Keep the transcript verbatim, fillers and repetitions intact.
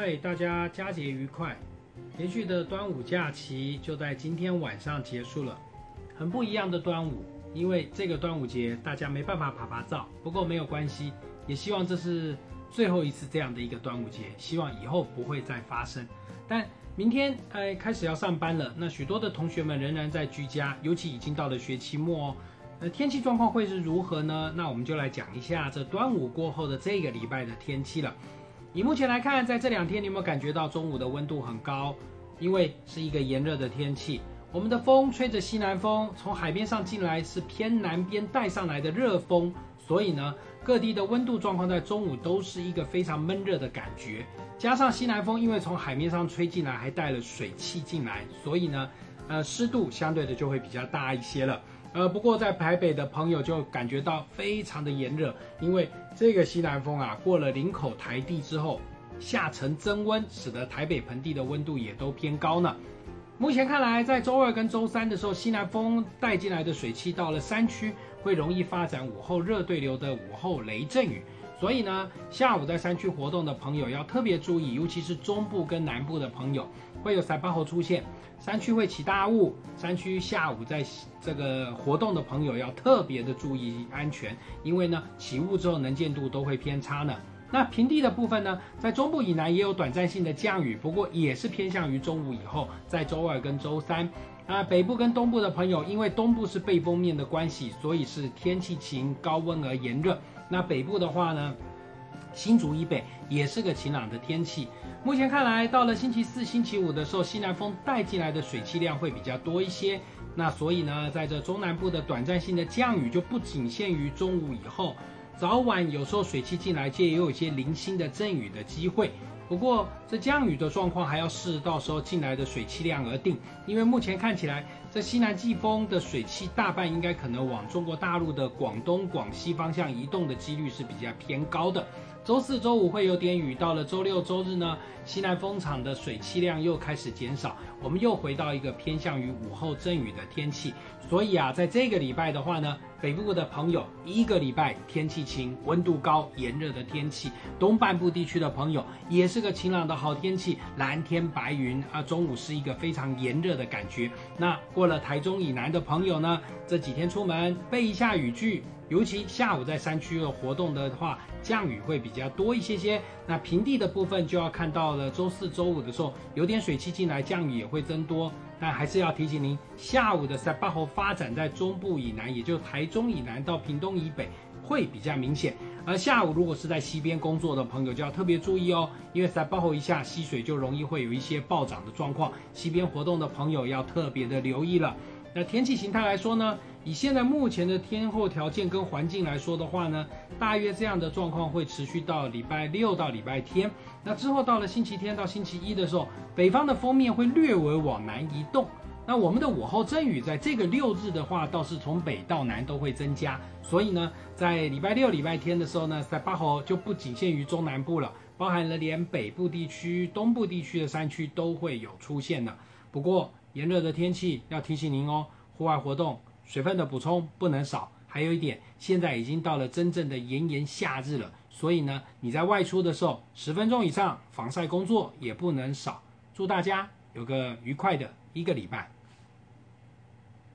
嗨，大家佳节愉快！连续的端午假期就在今天晚上结束了，很不一样的端午。因为这个端午节大家没办法爬爬照，不过没有关系，也希望这是最后一次这样的一个端午节，希望以后不会再发生。但明天哎开始要上班了，那许多的同学们仍然在居家，尤其已经到了学期末哦。那天气状况会是如何呢？那我们就来讲一下这端午过后的这个礼拜的天气了。以目前来看，在这两天你有没有感觉到中午的温度很高？因为是一个炎热的天气。我们的风吹着西南风，从海边上进来是偏南边带上来的热风，所以呢，各地的温度状况在中午都是一个非常闷热的感觉。加上西南风，因为从海面上吹进来，还带了水汽进来，所以呢，呃，湿度相对的就会比较大一些了。呃，不过在台北的朋友就感觉到非常的炎热，因为这个西南风啊，过了林口台地之后，下沉增温，使得台北盆地的温度也都偏高呢。目前看来，在周二跟周三的时候，西南风带进来的水汽到了山区，会容易发展午后热对流的午后雷阵雨。所以呢，下午在山区活动的朋友要特别注意，尤其是中部跟南部的朋友，会有伞包猴出现，山区会起大雾。山区下午在这个活动的朋友要特别的注意安全，因为呢，起雾之后能见度都会偏差呢。那平地的部分呢，在中部以南也有短暂性的降雨，不过也是偏向于中午以后，在周二跟周三。啊，北部跟东部的朋友，因为东部是背风面的关系，所以是天气晴、高温而炎热。那北部的话呢，新竹以北也是个晴朗的天气。目前看来，到了星期四、星期五的时候，西南风带进来的水汽量会比较多一些。那所以呢，在这中南部的短暂性的降雨就不仅限于中午以后。早晚有时候水汽进来，也有一些零星的阵雨的机会。不过这降雨的状况还要视到时候进来的水汽量而定，因为目前看起来，这西南季风的水汽大半应该可能往中国大陆的广东、广西方向移动的几率是比较偏高的。周四、周五会有点雨，到了周六、周日呢，西南风场的水汽量又开始减少，我们又回到一个偏向于午后阵雨的天气。所以啊，在这个礼拜的话呢，北部的朋友一个礼拜天气晴、温度高、炎热的天气；东半部地区的朋友也是个晴朗的好天气，蓝天白云啊，中午是一个非常炎热的感觉。那过了台中以南的朋友呢，这几天出门备一下雨具。尤其下午在山区的活动的话，降雨会比较多一些些。那平地的部分就要看到了，周四周五的时候有点水汽进来，降雨也会增多。但还是要提醒您，下午的塞巴侯发展在中部以南，也就是台中以南到屏东以北会比较明显。而下午如果是在西边工作的朋友就要特别注意哦，因为塞巴侯一下溪水就容易会有一些暴涨的状况，西边活动的朋友要特别的留意了。那天气形态来说呢，以现在目前的天候条件跟环境来说的话呢，大约这样的状况会持续到礼拜六到礼拜天。那之后到了星期天到星期一的时候，北方的锋面会略微往南移动。那我们的午后阵雨在这个六日的话，倒是从北到南都会增加。所以呢，在礼拜六、礼拜天的时候呢，塞巴侯就不仅限于中南部了，包含了连北部地区、东部地区的山区都会有出现的。不过炎热的天气要提醒您哦，户外活动水分的补充不能少。还有一点，现在已经到了真正的炎炎夏日了，所以呢，你在外出的时候，十分钟以上防晒工作也不能少。祝大家有个愉快的一个礼拜。